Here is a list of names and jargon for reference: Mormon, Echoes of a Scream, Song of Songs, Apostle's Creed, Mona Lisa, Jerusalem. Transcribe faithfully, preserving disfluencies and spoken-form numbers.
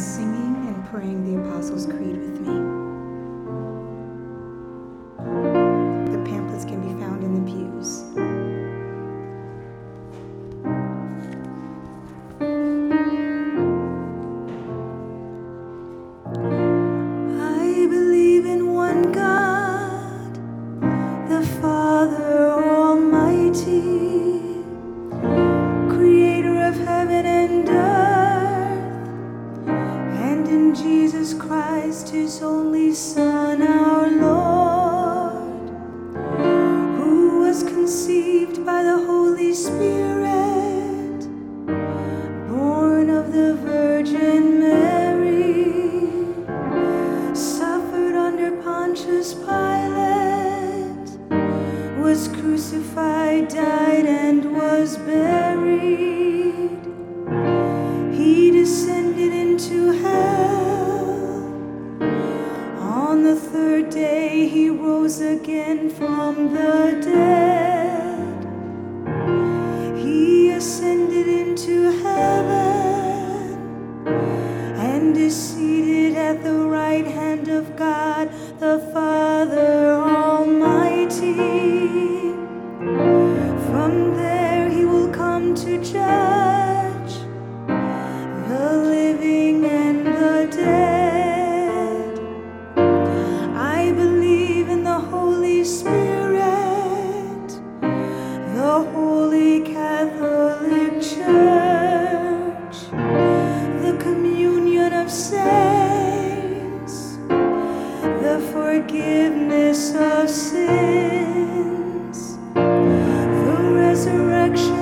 singing and praying the Apostles' Creed with me. The pamphlets can be found in the pews. Jesus Christ, his only Son, our Lord, who was conceived by the Holy Spirit, born of the Virgin Mary, suffered under Pontius Pilate, was crucified, died, and was buried. He descended into hell. On the third day he rose again from the dead. He ascended into heaven and is seated at the right hand of God, the Father Almighty. From there he will come to judge the living and the dead. Forgiveness of sins, the resurrection.